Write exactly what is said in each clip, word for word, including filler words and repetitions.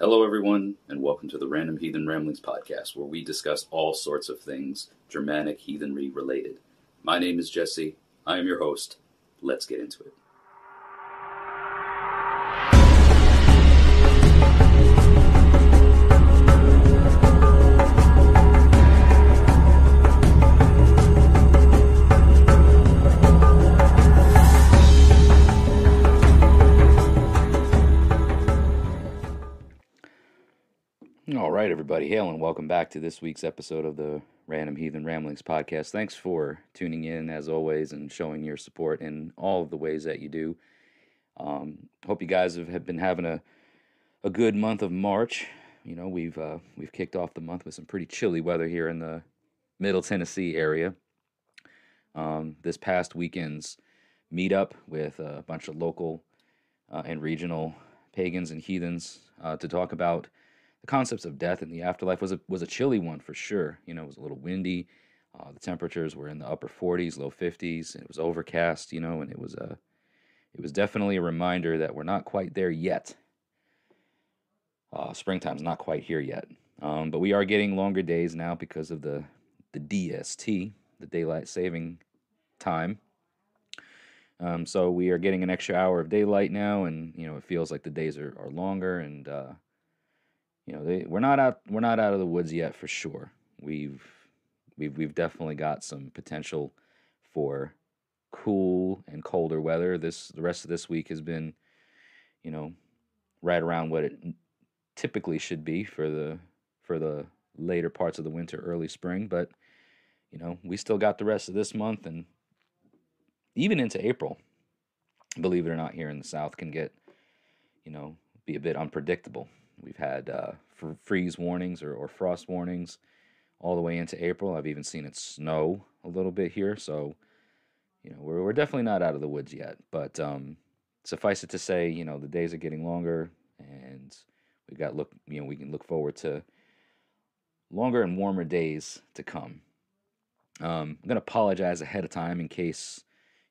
Hello, everyone, and welcome to the Random Heathen Ramblings podcast, where we discuss all sorts of things Germanic heathenry related. My name is Jesse. I am your host. Let's get into it. All right, everybody. Hail and welcome back to this week's episode of the Random Heathen Ramblings podcast. Thanks for tuning in, as always, and showing your support in all of the ways that you do. Um, hope you guys have been having a a good month of March. You know, we've uh, we've kicked off the month with some pretty chilly weather here in the Middle Tennessee area. Um, this past weekend's meetup with a bunch of local uh, and regional pagans and heathens uh, to talk about the concepts of death and the afterlife was a was a chilly one for sure. You know, it was a little windy. Uh, the temperatures were in the upper forties, low fifties, and it was overcast. You know, and it was a it was definitely a reminder that we're not quite there yet. Uh, springtime's not quite here yet, um, but we are getting longer days now because of the the D S T, the daylight saving time. Um, so we are getting an extra hour of daylight now, and you know it feels like the days are are longer and. Uh, You know, they, we're not out. We're not out of the woods yet, for sure. We've, we've, we've definitely got some potential for cool and colder weather. This the rest of this week has been, you know, right around what it typically should be for the for the later parts of the winter, early spring. But you know, we still got the rest of this month and even into April. Believe it or not, here in the South can get, you know, be a bit unpredictable. We've had uh, fr- freeze warnings or, or frost warnings all the way into April. I've even seen it snow a little bit here. So, you know, we're, we're definitely not out of the woods yet. But um, suffice it to say, you know, the days are getting longer, and we got look. You know, we can look forward to longer and warmer days to come. Um, I'm gonna apologize ahead of time in case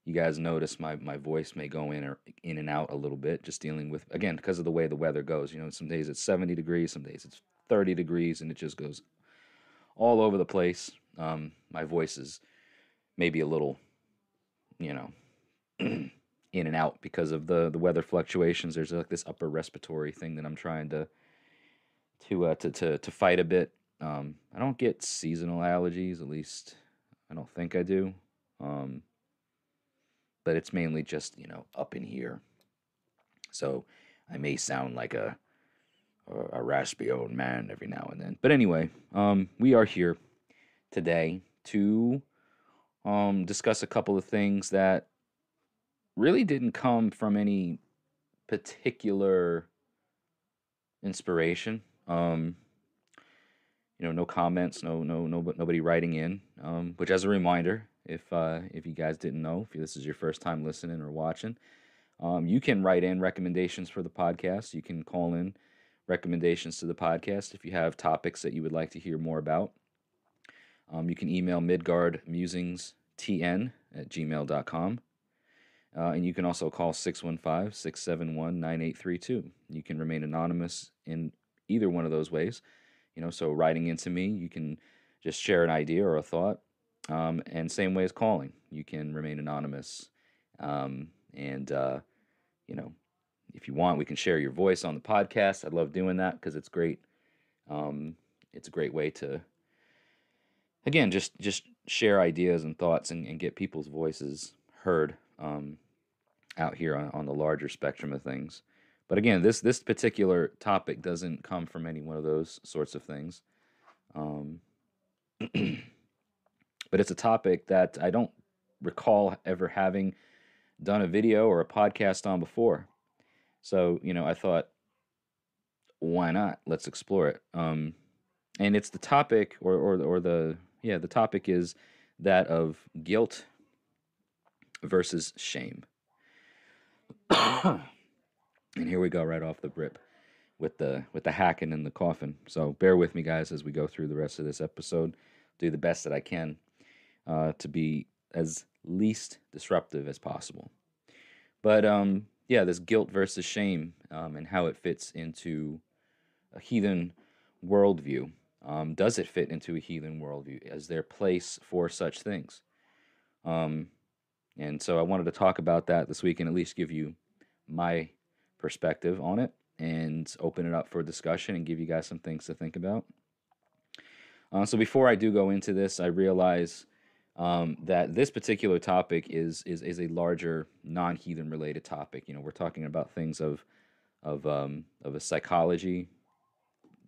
you guys notice my, my voice may go in or in and out a little bit, just dealing with, again, because of the way the weather goes. You know, some days it's seventy degrees, some days it's thirty degrees, and it just goes all over the place. Um, my voice is maybe a little, you know, in and out because of the, the weather fluctuations. There's like this upper respiratory thing that I'm trying to to uh, to, to to fight a bit. Um, I don't get seasonal allergies, at least I don't think I do. Um But it's mainly just, you know, up in here. So I may sound like a a raspy old man every now and then. But anyway, um, we are here today to um, discuss a couple of things that really didn't come from any particular inspiration. Um, you know, no comments, no, no, no, nobody writing in. Um, which, as a reminder. If uh, if you guys didn't know, if this is your first time listening or watching, um, you can write in recommendations for the podcast. You can call in recommendations to the podcast if you have topics that you would like to hear more about. Um, you can email Midgard Musings T N at gmail dot com. Uh, and you can also call six one five, six seven one, nine eight three two. You can remain anonymous in either one of those ways. You know, so writing into me, you can just share an idea or a thought. Um, and same way as calling, you can remain anonymous, um, and, uh, you know, if you want, we can share your voice on the podcast. I love doing that because it's great. Um, it's a great way to, again, just, just share ideas and thoughts and, and get people's voices heard, um, out here on, on the larger spectrum of things. But again, this, this particular topic doesn't come from any one of those sorts of things. Um, But it's a topic that I don't recall ever having done a video or a podcast on before. So, you know, I thought, why not? Let's explore it. Um, and it's the topic, or, or or the, yeah, the topic is that of guilt versus shame. And here we go right off the rip with the, with the hacking in the coffin. So bear with me, guys, as we go through the rest of this episode. Do the best that I can. Uh, to be as least disruptive as possible. But, um, yeah, this guilt versus shame um, and how it fits into a heathen worldview? Um, does it fit into a heathen worldview? Is there place for such things? Um, and so I wanted to talk about that this week and at least give you my perspective on it and open it up for discussion and give you guys some things to think about. Uh, so before I do go into this, I realize um, that this particular topic is is is a larger non-heathen related topic. You know, we're talking about things of of um, of a psychology,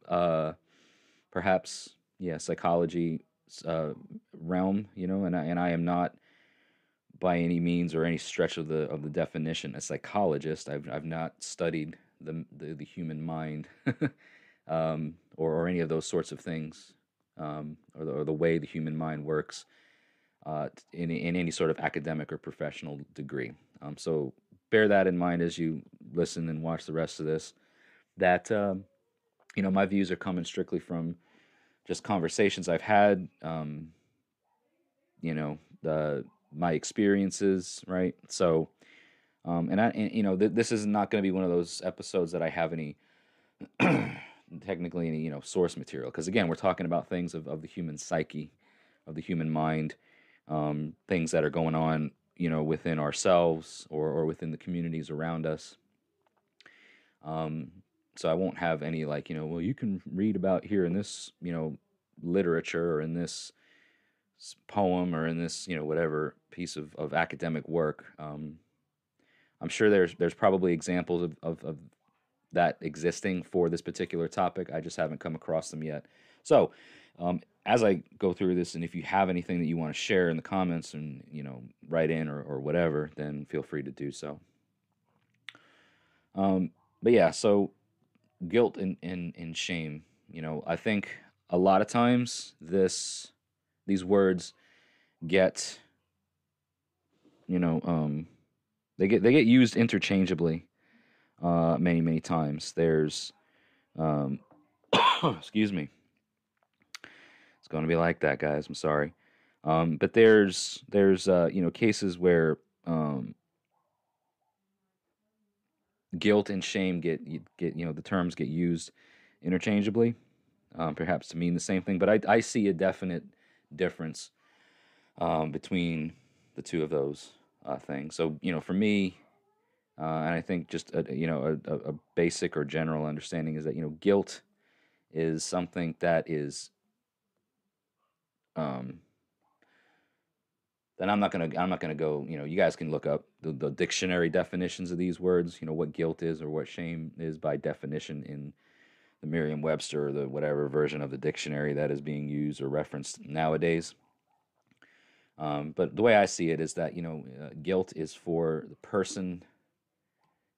uh, perhaps yeah, psychology uh, realm. You know, and I, and I am not by any means or any stretch of the of the definition a psychologist. I've I've not studied the the, the human mind um, or or any of those sorts of things. Um, or, the, or the way the human mind works uh, in, in any sort of academic or professional degree. Um, so bear that in mind as you listen and watch the rest of this, that, um, you know, my views are coming strictly from just conversations I've had, um, you know, the, my experiences, right? So, um, and, I, and, you know, th- this is not going to be one of those episodes that I have any... technically any, you know, source material, because again, we're talking about things of, of the human psyche, of the human mind, um, things that are going on, you know, within ourselves or, or within the communities around us. Um, so I won't have any like, you know, well, you can read about here in this, you know, literature or in this poem or in this, you know, whatever piece of, of academic work. Um, I'm sure there's, there's probably examples of, of, of that existing for this particular topic. I just haven't come across them yet. So um, as I go through this, and if you have anything that you want to share in the comments and, you know, write in or, or whatever, then feel free to do so. Um, but yeah, so guilt and, and, and shame, you know, I think a lot of times this, these words get, you know, um, they get, they get used interchangeably. Uh, many, many times. There's, um, excuse me. It's going to be like that, guys. I'm sorry. Um, but there's, there's, uh, you know, cases where, um, guilt and shame get, get, you know, the terms get used interchangeably, um, perhaps to mean the same thing, but I, I see a definite difference, um, between the two of those, uh, things. So, you know, for me, Uh, and I think just, a, you know, a, a basic or general understanding is that, you know, guilt is something that is, um, then I'm not going to, I'm not going to go, you know, you guys can look up the, the dictionary definitions of these words, you know, what guilt is or what shame is by definition in the Merriam-Webster or the whatever version of the dictionary that is being used or referenced nowadays. Um, but the way I see it is that, you know, uh, guilt is for the person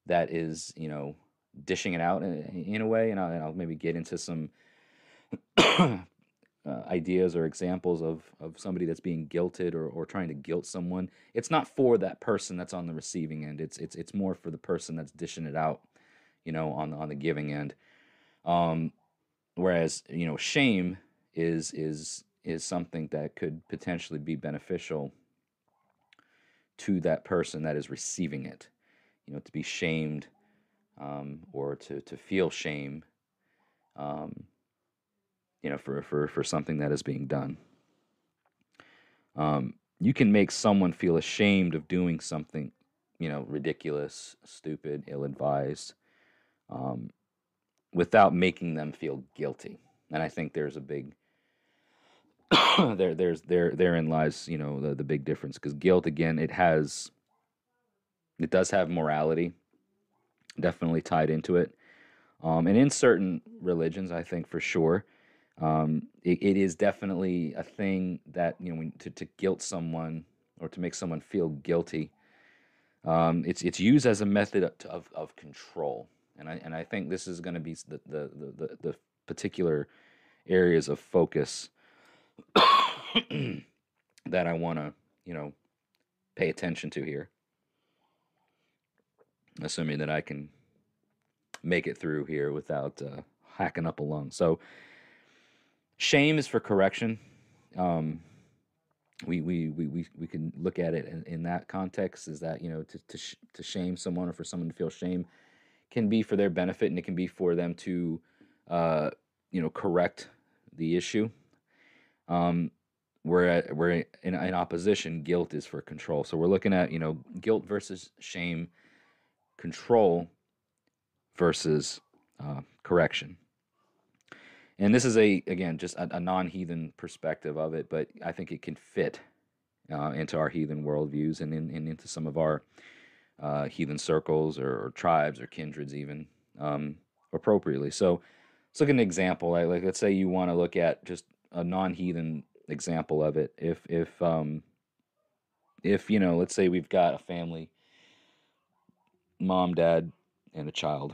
that is, you know, dishing it out in, in a way, and I'll, and I'll maybe get into some uh, ideas or examples of, of somebody that's being guilted or, or trying to guilt someone. It's not for that person that's on the receiving end. It's it's it's more for the person that's dishing it out, you know, on the, on the giving end. Um, whereas, you know, shame is is is something that could potentially be beneficial to that person that is receiving it. You know, to be shamed um, or to, to feel shame, um, you know, for, for, for something that is being done. Um, you can make someone feel ashamed of doing something, you know, ridiculous, stupid, ill-advised, um, without making them feel guilty. And I think there's a big, there, there's, there, therein lies, you know, the, the big difference. Because guilt, again, it has... It does have morality definitely tied into it. Um, and in certain religions, I think for sure, um, it, it is definitely a thing that, you know, when, to, to guilt someone or to make someone feel guilty, um, it's it's used as a method of, of, of control. And I and I think this is going to be the, the, the, the particular areas of focus that I want to, you know, pay attention to here. Assuming that I can make it through here without uh, hacking up a lung. So shame is for correction. Um, we, we, we, we, we can look at it in, in that context, is that, you know, to, to, sh- to shame someone or for someone to feel shame can be for their benefit, and it can be for them to uh, you know, correct the issue. Um, we're we're in, in opposition. Guilt is for control. So we're looking at, you know, guilt versus shame, control versus uh, correction. And this is, a again, just a, a non-heathen perspective of it, but I think it can fit uh, into our heathen worldviews and, in, and into some of our uh, heathen circles or, or tribes or kindreds even um, appropriately. So let's look at an example. Right? Like, let's say you want to look at just a non-heathen example of it. If, if, um, if you know, let's say we've got a family, mom, dad, and a child.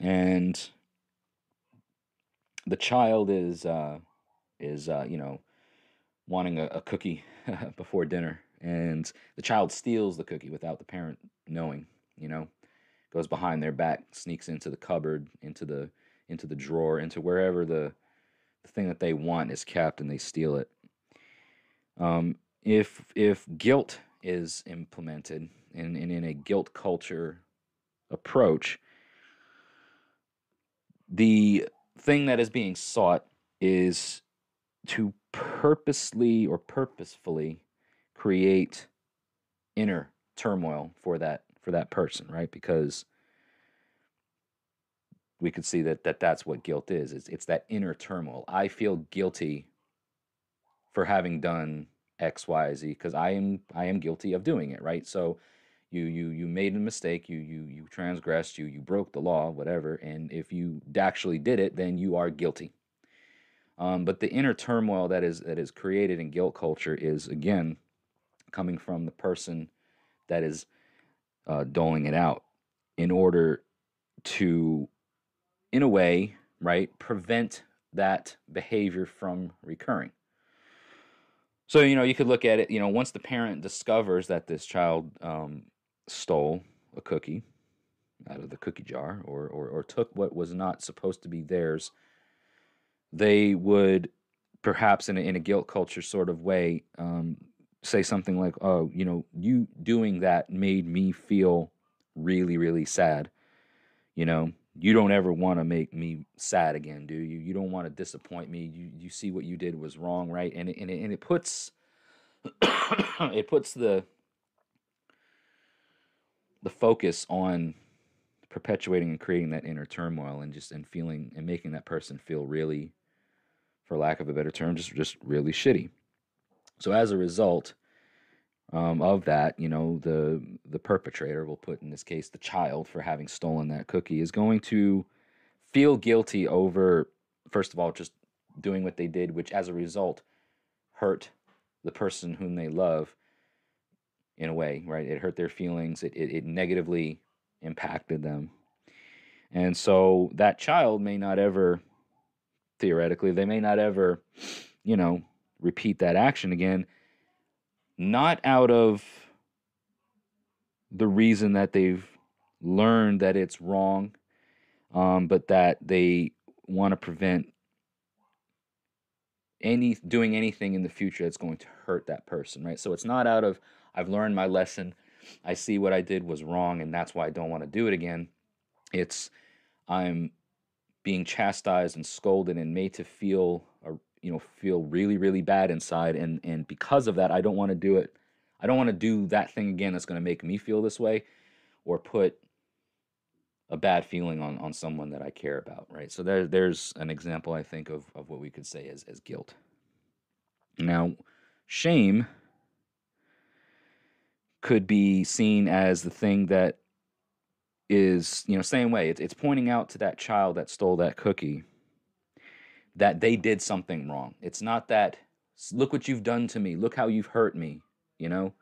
And the child is, uh, is uh, you know, wanting a, a cookie before dinner, and the child steals the cookie without the parent knowing. You know, goes behind their back, sneaks into the cupboard, into the into the drawer, into wherever the, the thing that they want is kept, and they steal it. Um, if if guilt is implemented, and in, in, in a guilt culture approach, the thing that is being sought is to purposely or purposefully create inner turmoil for that for that person, right? Because we could see that, that that's what guilt is. It's, it's that inner turmoil. I feel guilty for having done X, Y, Z because I am I am guilty of doing it, right? So You you you made a mistake. You you you transgressed. You you broke the law, whatever. And if you actually did it, then you are guilty. Um, but the inner turmoil that is that is created in guilt culture is, again, coming from the person that is uh, doling it out in order to, in a way, right, prevent that behavior from recurring. So you know you could look at it. You know, once the parent discovers that this child um, stole a cookie out of the cookie jar or, or or took what was not supposed to be theirs, they would perhaps in a, in a guilt culture sort of way um, say something like, oh, you know, you doing that made me feel really, really sad. You know, you don't ever want to make me sad again, do you? You don't want to disappoint me. You you see what you did was wrong, right? And it, and it, and it puts it puts the the focus on perpetuating and creating that inner turmoil and just and feeling and making that person feel really, for lack of a better term, just just really shitty. So as a result um, of that, you know, the the perpetrator, we'll put in this case the child, for having stolen that cookie, is going to feel guilty over, first of all, just doing what they did, which as a result hurt the person whom they love. In a way, right? It hurt their feelings. It, it it negatively impacted them, and so that child may not ever, theoretically, they may not ever, you know, repeat that action again. Not out of the reason that they've learned that it's wrong, um, but that they want to prevent any doing anything in the future that's going to hurt that person, right? So it's not out of I've learned my lesson, I see what I did was wrong, and that's why I don't want to do it again. It's I'm being chastised and scolded and made to feel, you know, feel really, really bad inside, and, and because of that, I don't want to do it. I don't want to do that thing again that's going to make me feel this way or put a bad feeling on, on someone that I care about, right? So there, there's an example, I think, of, of what we could say as, as guilt. Now, shame could be seen as the thing that is, you know, same way. It's, it's pointing out to that child that stole that cookie that they did something wrong. It's not that, look what you've done to me. Look how you've hurt me, you know.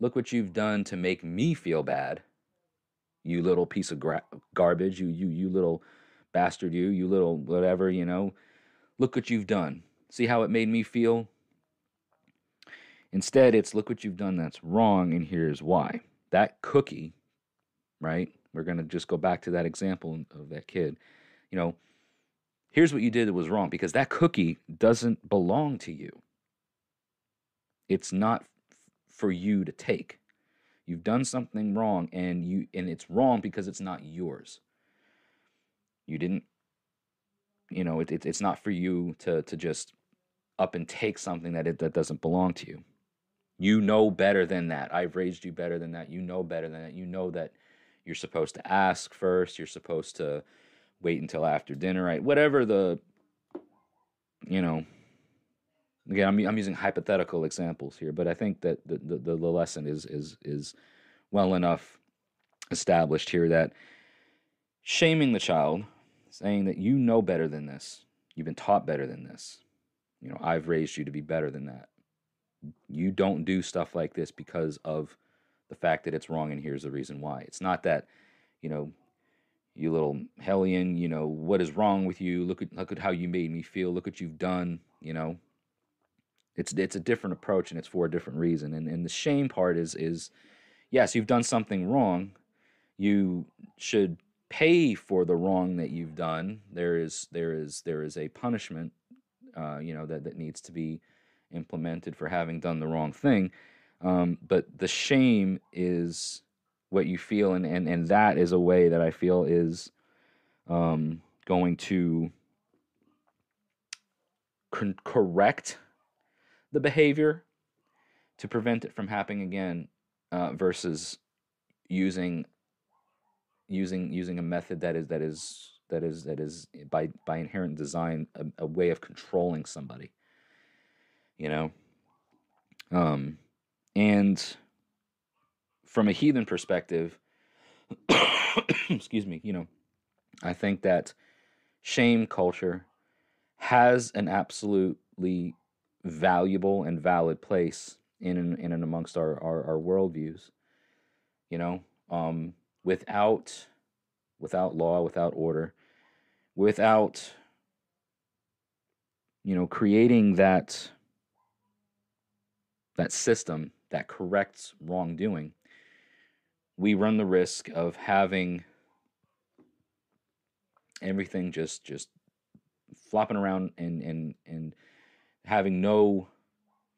Look what you've done to make me feel bad, you little piece of gra- garbage, you, you, you little bastard, you, you little whatever, you know. Look what you've done. See how it made me feel? Instead, it's look what you've done that's wrong, and here's why. That cookie, right? We're going to just go back to that example of that kid. You know, here's what you did that was wrong, because that cookie doesn't belong to you. It's not f- for you to take. You've done something wrong, and you and it's wrong because it's not yours. You didn't you know, it, it, it's not for you to to just up and take something that it that doesn't belong to you. You know better than that. I've raised you better than that. You know better than that. You know that you're supposed to ask first. You're supposed to wait until after dinner. Right? Whatever the, you know, again, I'm I'm using hypothetical examples here, but I think that the the, the lesson is is is well enough established here that shaming the child, saying that you know better than this, you've been taught better than this, you know, I've raised you to be better than that. You don't do stuff like this because of the fact that it's wrong, and here's the reason why. It's not that, you know, you little hellion, you know, what is wrong with you? Look at look at how you made me feel. Look what you've done. You know, it's it's a different approach, and it's for a different reason. And and the shame part is is yes, you've done something wrong. You should pay for the wrong that you've done. There is there is there is a punishment, uh, you know, that that needs to be implemented for having done the wrong thing. Um, but the shame is what you feel, and, and, and that is a way that I feel is um, going to con- correct the behavior to prevent it from happening again, uh, versus using using using a method that is that is that is that is by by inherent design a, a way of controlling somebody. You know, um, and from a heathen perspective, excuse me, you know, I think that shame culture has an absolutely valuable and valid place in and, in and amongst our, our, our worldviews, you know, um, without, without law, without order, without, you know, creating that... that system that corrects wrongdoing, we run the risk of having everything just just flopping around and and and having no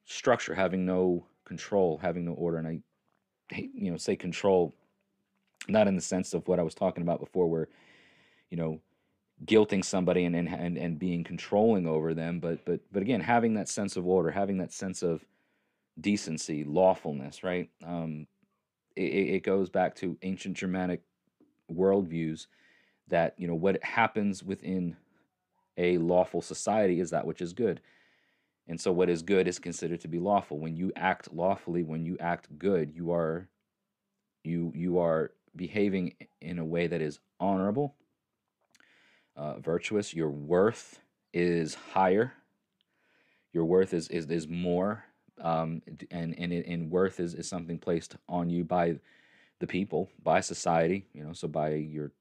structure, having no control, having no order. And I hate, you know, say control, not in the sense of what I was talking about before, where, you know, guilting somebody and and and being controlling over them, but but but again, having that sense of order, having that sense of decency, lawfulness, right? Um, it, it goes back to ancient Germanic worldviews that, you know, what happens within a lawful society is that which is good. And so what is good is considered to be lawful. When you act lawfully, when you act good, you are you you are behaving in a way that is honorable, uh, virtuous. Your worth is higher. Your worth is is, is more. Um, and and and worth is, is something placed on you by the people, by society, you know, so by your,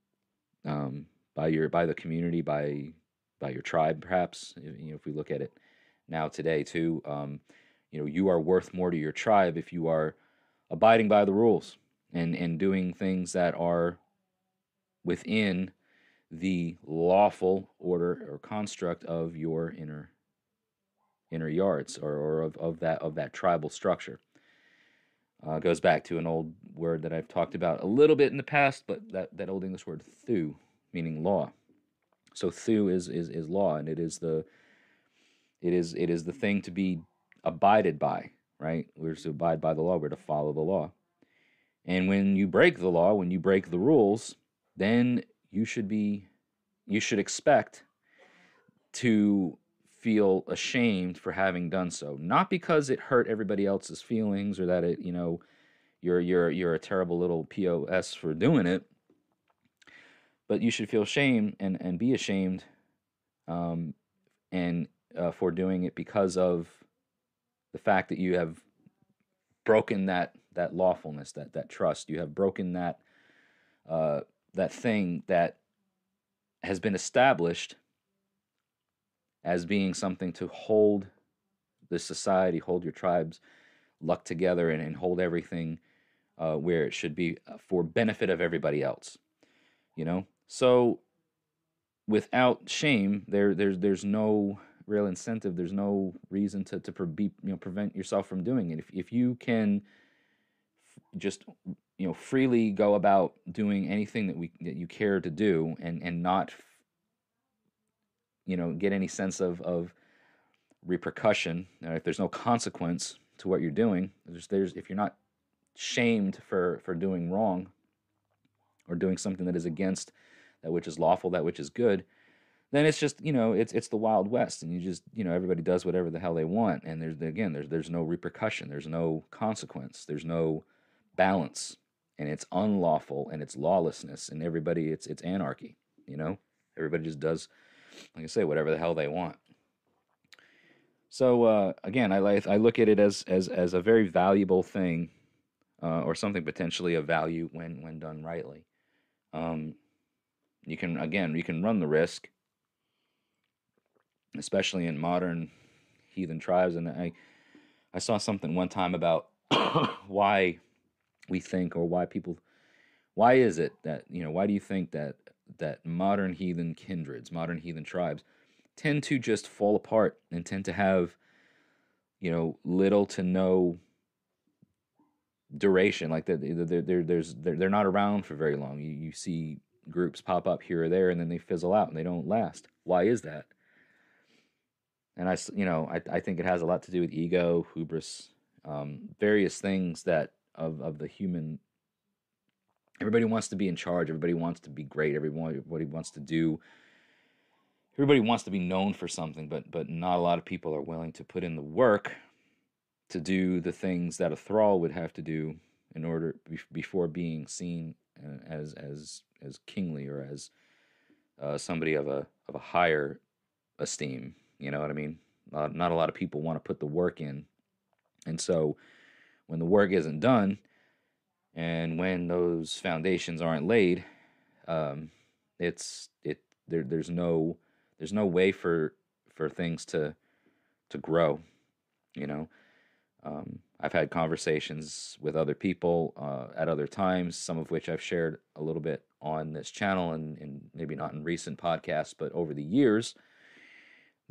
um, by your, by the community, by by your tribe, perhaps. You know, if we look at it now today too, um, you know, you are worth more to your tribe if you are abiding by the rules and and doing things that are within the lawful order or construct of your inner. inner yards or, or of, of that of that tribal structure. Uh, goes back to an old word that I've talked about a little bit in the past, but that, that old English word thu, meaning law. So thu is, is is law, and it is the it is it is the thing to be abided by, right? We're to abide by the law, we're to follow the law. And when you break the law, when you break the rules, then you should be you should expect to feel ashamed for having done so, not because it hurt everybody else's feelings or that it, you know, you're you're you're a terrible little P O S for doing it, but you should feel shame and and be ashamed, um, and uh, for doing it because of the fact that you have broken that that lawfulness, that that trust, you have broken that uh, that thing that has been established as being something to hold the society, hold your tribes, luck together, and, and hold everything uh, where it should be for benefit of everybody else, you know? So without shame, there there's there's no real incentive, there's no reason to, to pre- be, you know, prevent yourself from doing it. If, if you can f- just, you know, freely go about doing anything that we that you care to do and, and not you know, get any sense of, of repercussion, or if there's no consequence to what you're doing, there's, there's, if you're not shamed for, for doing wrong or doing something that is against that which is lawful, that which is good, then it's just, you know, it's it's the Wild West, and you just, you know, everybody does whatever the hell they want, and there's, again, there's there's no repercussion, there's no consequence, there's no balance, and it's unlawful, and it's lawlessness, and everybody, it's it's anarchy, you know? Everybody just does, like I say, whatever the hell they want. So, uh, again, I, I look at it as, as, as a very valuable thing, uh, or something potentially of value when, when done rightly. Um, you can, again, you can run the risk, especially in modern heathen tribes. And I, I saw something one time about why we think, or why people, why is it that, you know, why do you think that, that modern heathen kindreds, modern heathen tribes tend to just fall apart and tend to have, you know, little to no duration? Like they're, they're, they're, there's, they're, they're not around for very long. You, you see groups pop up here or there, and then they fizzle out and they don't last. Why is that? And I, you know, I, I think it has a lot to do with ego, hubris, um, various things that of, of the human. Everybody wants to be in charge. Everybody wants to be great. Everyone, everybody wants to do. Everybody wants to be known for something, but but not a lot of people are willing to put in the work to do the things that a thrall would have to do in order before being seen as as as kingly, or as uh, somebody of a of a higher esteem. You know what I mean? Uh, not a lot of people want to put the work in. And so when the work isn't done, and when those foundations aren't laid, um, it's it there there's no there's no way for for things to to grow, you know. Um, I've had conversations with other people uh, at other times, some of which I've shared a little bit on this channel, and, and maybe not in recent podcasts, but over the years,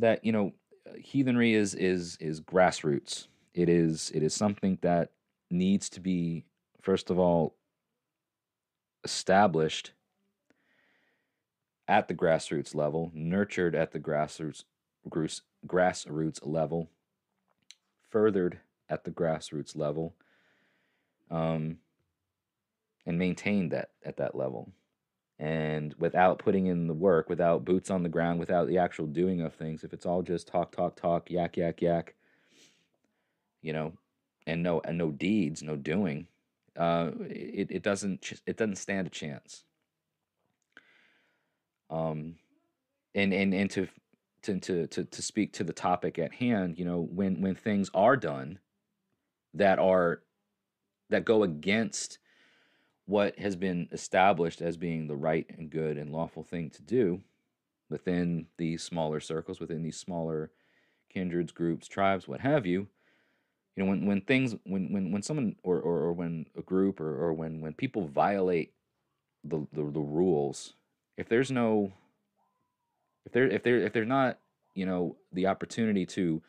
that, you know, heathenry is is is grassroots. It is it is something that needs to be, first of all, established at the grassroots level, nurtured at the grassroots grassroots level, furthered at the grassroots level, um, and maintained that at that level. And without putting in the work, without boots on the ground, without the actual doing of things, if it's all just talk, talk, talk, yak, yak, yak, you know, and no and no deeds, no doing, uh, it it doesn't it doesn't stand a chance. Um, and and and to to to to speak to the topic at hand, you know, when when things are done that are that go against what has been established as being the right and good and lawful thing to do within these smaller circles, within these smaller kindreds, groups, tribes, what have you, you know, when, when things, when, when, when someone, or, or, or when a group, or, or when, when people violate the, the, the rules, if there's no, if there, if there, if there's not, you know, the opportunity to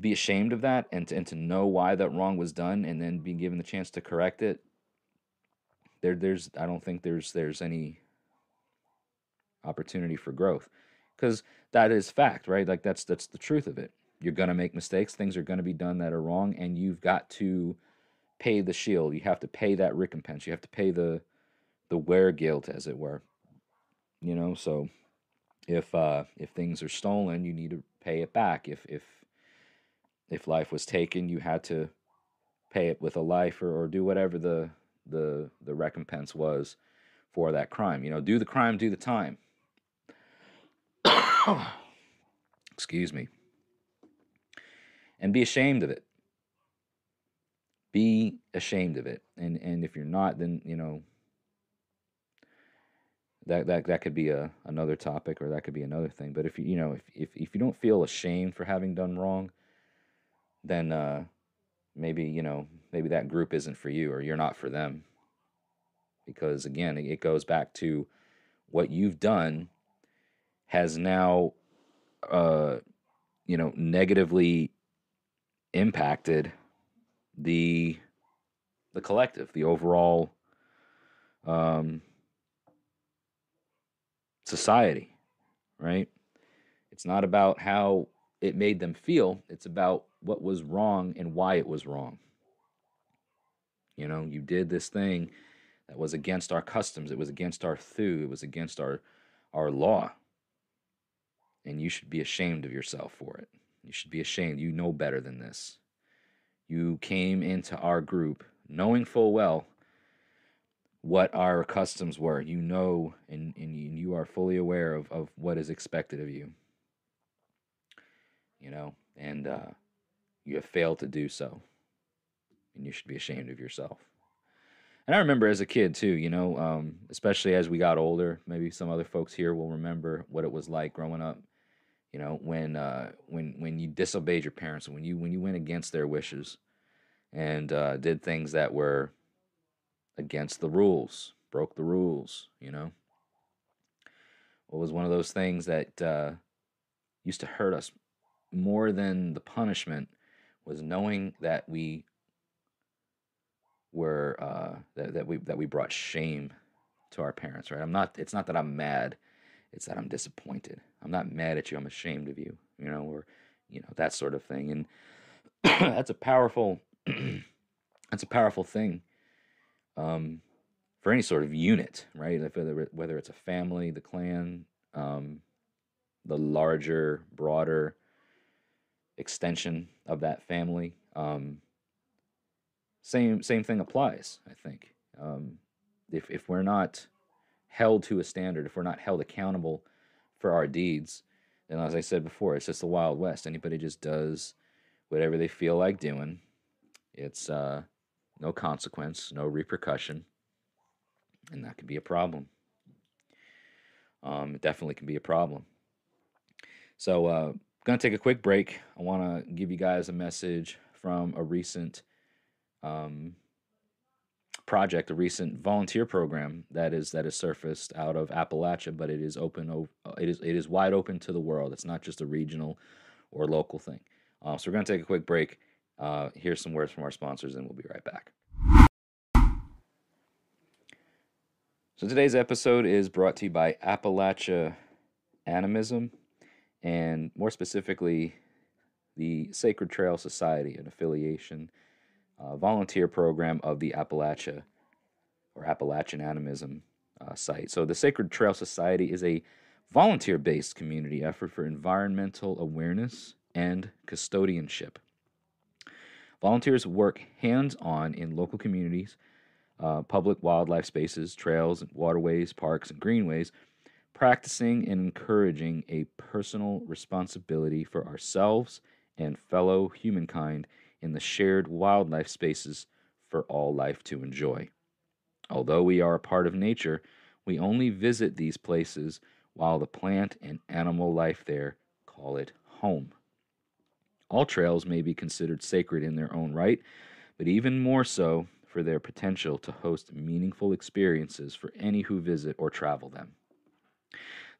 be ashamed of that, and to, and to know why that wrong was done, and then be given the chance to correct it, There, there's. I don't think there's there's any opportunity for growth, because that is fact, right? Like that's that's the truth of it. You're gonna make mistakes. Things are gonna be done that are wrong, and you've got to pay the shield. You have to pay that recompense. You have to pay the the wear guilt, as it were. You know. So if uh, if things are stolen, you need to pay it back. If if if life was taken, you had to pay it with a life, or, or do whatever the the the recompense was for that crime. You know, do the crime, do the time. Excuse me. And be ashamed of it. Be ashamed of it. And and if you're not, then, you know, that that, that could be a another topic, or that could be another thing. But if you you know, if if, if you don't feel ashamed for having done wrong, then uh, maybe, you know, maybe that group isn't for you, or you're not for them. Because, again, it goes back to what you've done has now, uh, you know, negatively impacted the the collective, the overall um, society, right? It's not about how it made them feel. It's about what was wrong and why it was wrong. You know, you did this thing that was against our customs. It was against our thu. It was against our, our law. And you should be ashamed of yourself for it. You should be ashamed. You know better than this. You came into our group knowing full well what our customs were. You know, and, and you are fully aware of, of what is expected of you. You know, and uh, you have failed to do so. And you should be ashamed of yourself. And I remember as a kid, too, you know, um, especially as we got older, maybe some other folks here will remember what it was like growing up, you know, when uh, when when you disobeyed your parents, when you when you went against their wishes and uh, did things that were against the rules, broke the rules, you know. It was one of those things that uh, used to hurt us more than the punishment was knowing that we were uh, that, that we that we brought shame to our parents, right? I'm not. It's not that I'm mad. It's that I'm disappointed. I'm not mad at you. I'm ashamed of you, you know, or, you know, that sort of thing. And that's a powerful, that's a powerful thing um, for any sort of unit, right? Whether it's a family, the clan, um, the larger, broader extension of that family. Um, same same thing applies, I think. Um, if if we're not held to a standard, if we're not held accountable for our deeds, then as I said before, it's just the Wild West. Anybody just does whatever they feel like doing. It's uh, no consequence, no repercussion, and that could be a problem. Um, it definitely can be a problem. So uh, I'm going to take a quick break. I want to give you guys a message from a recent um project, a recent volunteer program that is that is surfaced out of Appalachia, but it is open. It is it is wide open to the world. It's not just a regional or local thing. Uh, so we're going to take a quick break. Uh, hear some words from our sponsors, and we'll be right back. So today's episode is brought to you by Appalachia Animism, and more specifically, the Sacred Trail Society, an affiliation. Uh, volunteer program of the Appalachia or Appalachian Animism uh, site. So the Sacred Trail Society is a volunteer-based community effort for environmental awareness and custodianship. Volunteers work hands-on in local communities, uh, public wildlife spaces, trails, waterways, parks, and greenways, practicing and encouraging a personal responsibility for ourselves and fellow humankind in the shared wildlife spaces for all life to enjoy. Although we are a part of nature, we only visit these places while the plant and animal life there call it home. All trails may be considered sacred in their own right, but even more so for their potential to host meaningful experiences for any who visit or travel them.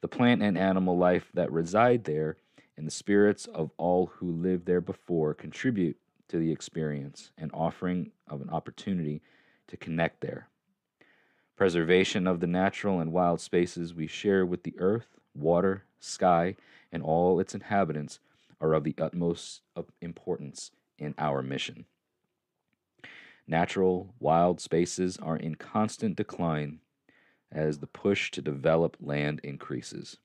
The plant and animal life that reside there and the spirits of all who lived there before contribute to the experience and offering of an opportunity to connect there. Preservation of the natural and wild spaces we share with the earth, water, sky, and all its inhabitants are of the utmost importance in our mission. Natural, wild spaces are in constant decline as the push to develop land increases.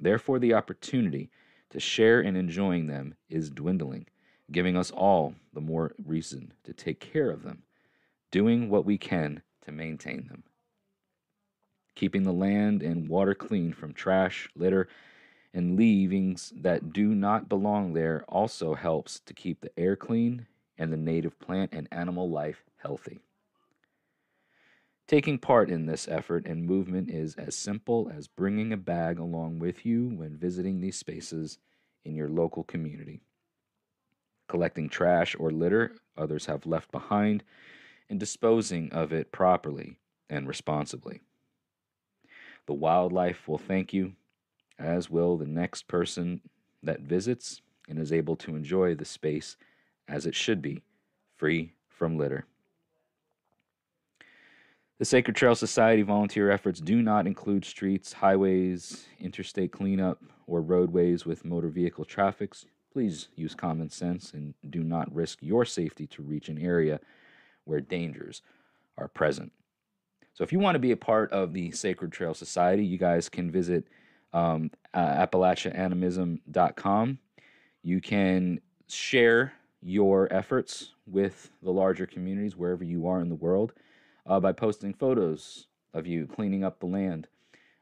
Therefore, the opportunity to share in enjoying them is dwindling, giving us all the more reason to take care of them, doing what we can to maintain them. Keeping the land and water clean from trash, litter, and leavings that do not belong there also helps to keep the air clean and the native plant and animal life healthy. Taking part in this effort and movement is as simple as bringing a bag along with you when visiting these spaces in your local community. Collecting trash or litter others have left behind, and disposing of it properly and responsibly. The wildlife will thank you, as will the next person that visits and is able to enjoy the space as it should be, free from litter. The Sacred Trail Society volunteer efforts do not include streets, highways, interstate cleanup, or roadways with motor vehicle traffic. Please use common sense and do not risk your safety to reach an area where dangers are present. So if you want to be a part of the Sacred Trail Society, you guys can visit um, uh, Appalachian Animism dot com. You can share your efforts with the larger communities wherever you are in the world. Uh, by posting photos of you cleaning up the land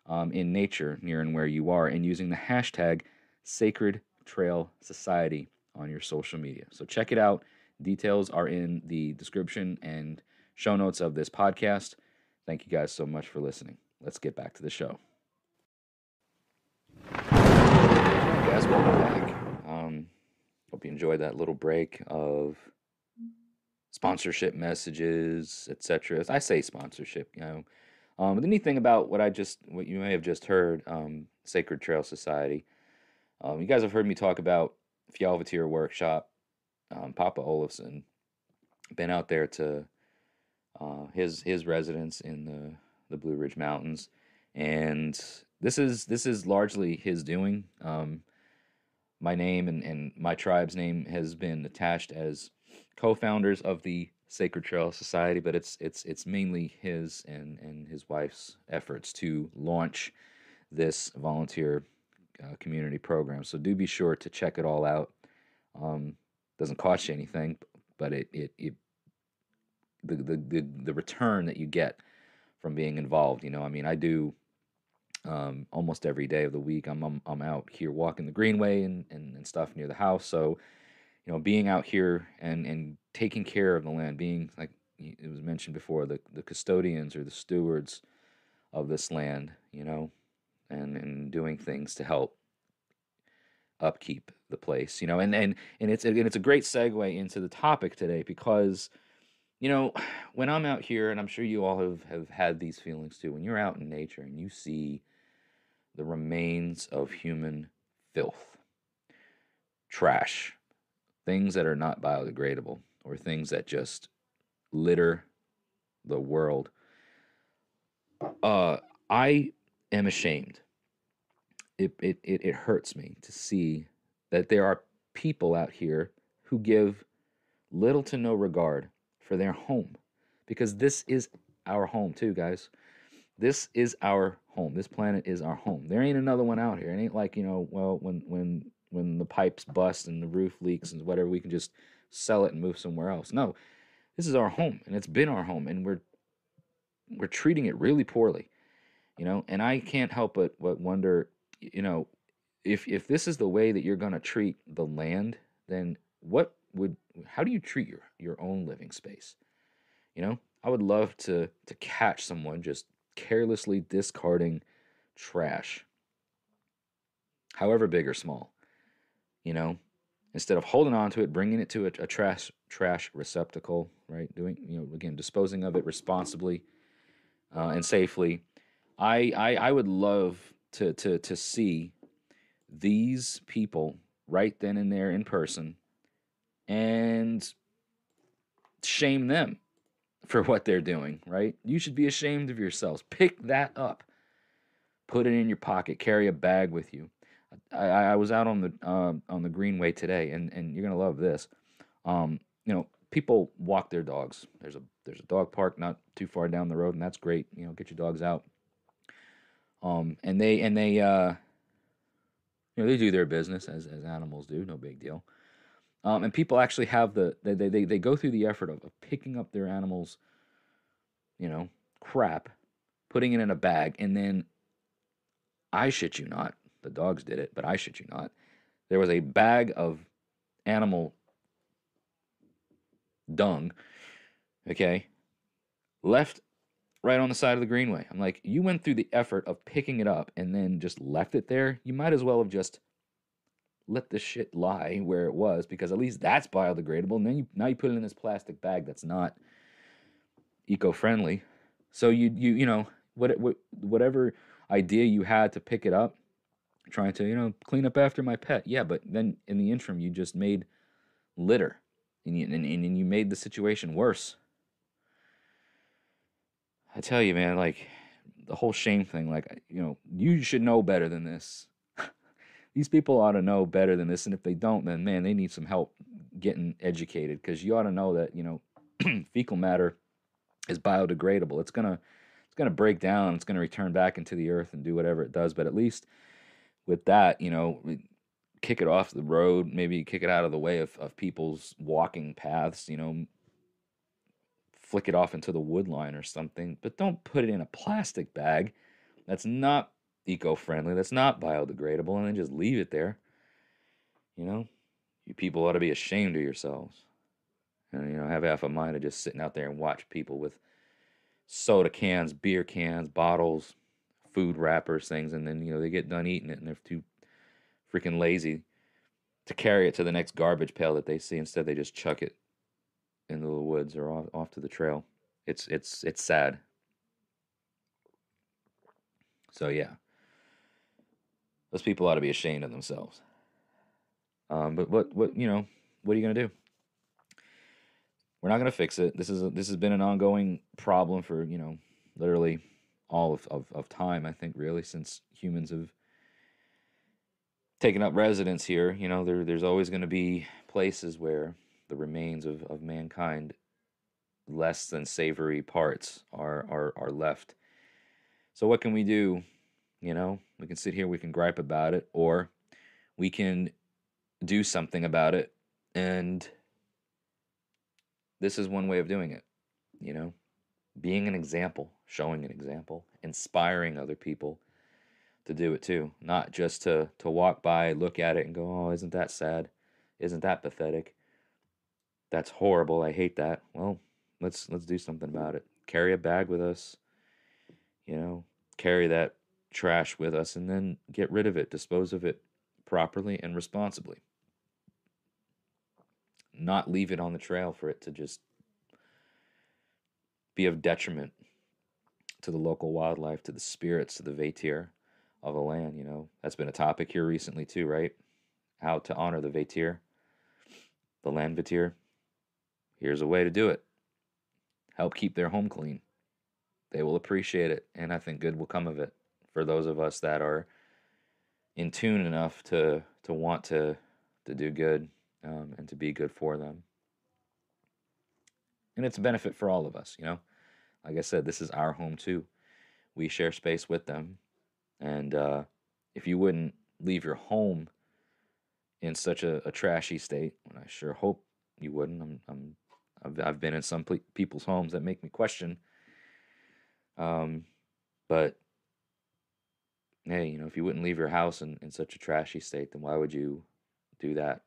um, in nature near and where you are, and using the hashtag Sacred Trail Society on your social media. So check it out. Details are in the description and show notes of this podcast. Thank you guys so much for listening. Let's get back to the show. Hey guys, welcome back. Um, hope you enjoyed that little break of sponsorship messages, et cetera. I say sponsorship, you know. Um, the neat thing about what I just, what you may have just heard, um, Sacred Trail Society. Um, you guys have heard me talk about Fjällvättra Workshop. Um, Papa Olofsson been out there to uh, his his residence in the the Blue Ridge Mountains, and this is this is largely his doing. Um, my name and and my tribe's name has been attached as co-founders of the Sacred Trail Society, but it's it's it's mainly his and, and his wife's efforts to launch this volunteer uh, community program. So do be sure to check it all out. Um, doesn't cost you anything, but it it, it the, the the the return that you get from being involved. You know, I mean, I do um, almost every day of the week. I'm I'm, I'm out here walking the greenway and, and, and stuff near the house. So, you know, being out here and, and taking care of the land, being, like it was mentioned before, the, the custodians or the stewards of this land, you know, and, and doing things to help upkeep the place, you know. And, and, and, it's, and it's a great segue into the topic today because, you know, when I'm out here, and I'm sure you all have, have had these feelings too, when you're out in nature and you see the remains of human filth, trash, things that are not biodegradable, or things that just litter the world. Uh, I am ashamed. It, it it it hurts me to see that there are people out here who give little to no regard for their home, because this is our home too, guys. This is our home. This planet is our home. There ain't another one out here. It ain't like, you know, well, when when when the pipes bust and the roof leaks and whatever, we can just sell it and move somewhere else. No, this is our home, and it's been our home, and we're we're treating it really poorly, you know. And I can't help but but wonder, you know, if if this is the way that you're going to treat the land, then what would how do you treat your your own living space? You know, I would love to to catch someone just carelessly discarding trash, however big or small. You know, instead of holding on to it, bringing it to a, a trash trash receptacle, right? Doing, you know, again, disposing of it responsibly uh, and safely. I, I I would love to to to see these people right then and there in person and shame them for what they're doing, right? You should be ashamed of yourselves. Pick that up, put it in your pocket, carry a bag with you. I, I was out on the uh, on the greenway today, and, and you're gonna love this. Um, you know, people walk their dogs. There's a there's a dog park not too far down the road, and that's great. You know, get your dogs out. Um, and they and they uh, you know, they do their business as as animals do, no big deal. Um, and people actually have the they they they go through the effort of, of picking up their animals, you know, crap, putting it in a bag, and then, I shit you not, the dogs did it, but I shit you not, there was a bag of animal dung, okay, left right on the side of the greenway. I'm like, you went through the effort of picking it up and then just left it there? You might as well have just let the shit lie where it was, because at least that's biodegradable, and then you, now you put it in this plastic bag that's not eco-friendly. So you, you, you know, what, what, whatever idea you had to pick it up, trying to, you know, clean up after my pet. Yeah, but then in the interim, you just made litter, and you, and, and you made the situation worse. I tell you, man, like, the whole shame thing, like, you know, you should know better than this. These people ought to know better than this, and if they don't, then, man, they need some help getting educated, because you ought to know that, you know, fecal matter is biodegradable. It's going to it's going to break down. It's going to return back into the earth and do whatever it does, but at least with that, you know, kick it off the road, maybe kick it out of the way of, of people's walking paths, you know, flick it off into the wood line or something, but don't put it in a plastic bag. That's not eco-friendly, that's not biodegradable, and then just leave it there. You know, you people ought to be ashamed of yourselves. And, you know, I have half a mind of just sitting out there and watch people with soda cans, beer cans, bottles, food wrappers, things, and then, you know, they get done eating it and they're too freaking lazy to carry it to the next garbage pail that they see. Instead, they just chuck it into the woods or off, off to the trail. It's it's it's sad. So yeah, those people ought to be ashamed of themselves. Um, but what what you know, what are you gonna do? We're not gonna fix it. This is a, this has been an ongoing problem for, you know, literally all of, of, of time. I think really since humans have taking up residence here, you know, there, there's always going to be places where the remains of, of mankind, less than savory parts, are, are, are left. So what can we do? You know, we can sit here, we can gripe about it, or we can do something about it, and this is one way of doing it, you know, being an example, showing an example, inspiring other people to do it too, not just to to walk by, look at it, and go, oh, isn't that sad? Isn't that pathetic? That's horrible. I hate that. Well, let's let's do something about it. Carry a bag with us, you know, carry that trash with us, and then get rid of it, dispose of it properly and responsibly. Not leave it on the trail for it to just be of detriment to the local wildlife, to the spirits, to the Vættir of the land. You know, that's been a topic here recently too, right? How to honor the Vættir, the land Vættir. Here's a way to do it. Help keep their home clean. They will appreciate it, and I think good will come of it for those of us that are in tune enough to to want to to do good um, and to be good for them. And it's a benefit for all of us, you know. Like I said, this is our home too. We share space with them. And uh, if you wouldn't leave your home in such a, a trashy state, and I sure hope you wouldn't. I'm, I'm, I've, I've been in some ple- people's homes that make me question. Um, but, hey, you know, if you wouldn't leave your house in, in such a trashy state, then why would you do that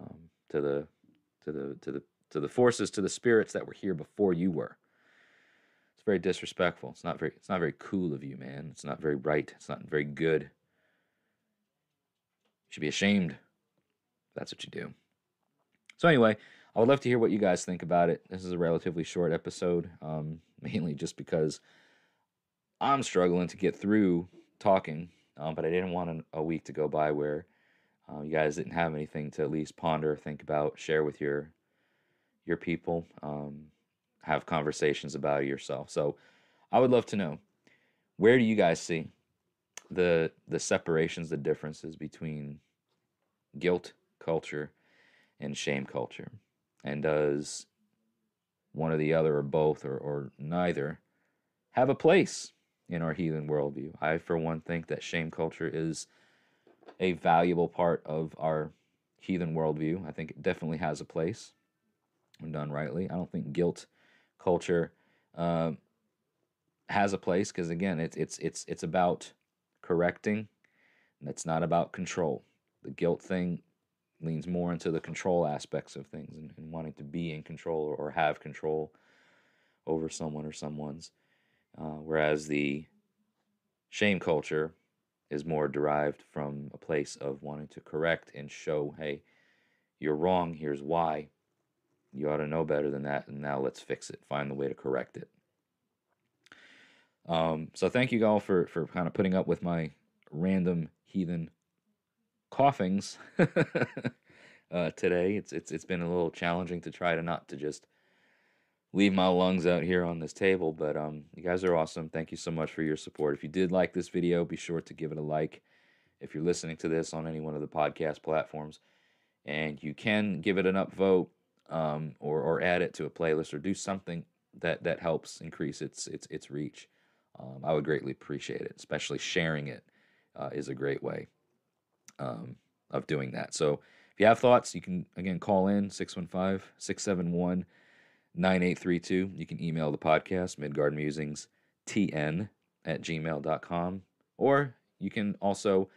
um, to the to the to the to the forces, to the spirits that were here before you were? It's very disrespectful. It's not very it's not very cool of you, man. It's not very right. It's not very good. You should be ashamed. That's what you do. So anyway, I would love to hear what you guys think about it. This is a relatively short episode, um, mainly just because I'm struggling to get through talking, um, but I didn't want an, a week to go by where uh, you guys didn't have anything to at least ponder, think about, share with your your people. Um have conversations about yourself. So I would love to know, where do you guys see the the separations, the differences between guilt culture and shame culture? And does one or the other or both or, or neither have a place in our heathen worldview? I, for one, think that shame culture is a valuable part of our heathen worldview. I think it definitely has a place when done rightly. I don't think guilt culture uh, has a place, because again, it's it's it's it's about correcting, and it's not about control. The guilt thing leans more into the control aspects of things and, and wanting to be in control or, or have control over someone or someone's, uh, whereas the shame culture is more derived from a place of wanting to correct and show, hey, you're wrong, here's why. You ought to know better than that, and now let's fix it. Find the way to correct it. Um, so thank you all for, for kind of putting up with my random heathen coughings uh, today. It's it's it's been a little challenging to try to not to just leave my lungs out here on this table, but um, you guys are awesome. Thank you so much for your support. If you did like this video, be sure to give it a like. If you're listening to this on any one of the podcast platforms, and you can give it an upvote, um, or or add it to a playlist or do something that that helps increase its its its reach. Um, I would greatly appreciate it, especially sharing it uh, is a great way um, of doing that. So if you have thoughts, you can, again, call in six one five, six seven one, nine eight three two. You can email the podcast, Midgard Musings T N at gmail dot com, or you can also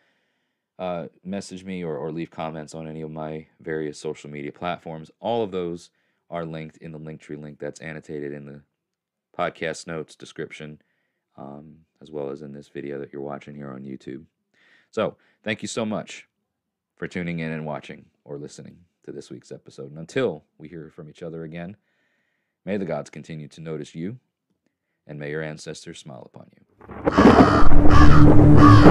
uh, message me or, or leave comments on any of my various social media platforms. All of those are linked in the Linktree link that's annotated in the podcast notes description, Um, as well as in this video that you're watching here on YouTube. So, thank you so much for tuning in and watching or listening to this week's episode. And until we hear from each other again, may the gods continue to notice you, and may your ancestors smile upon you.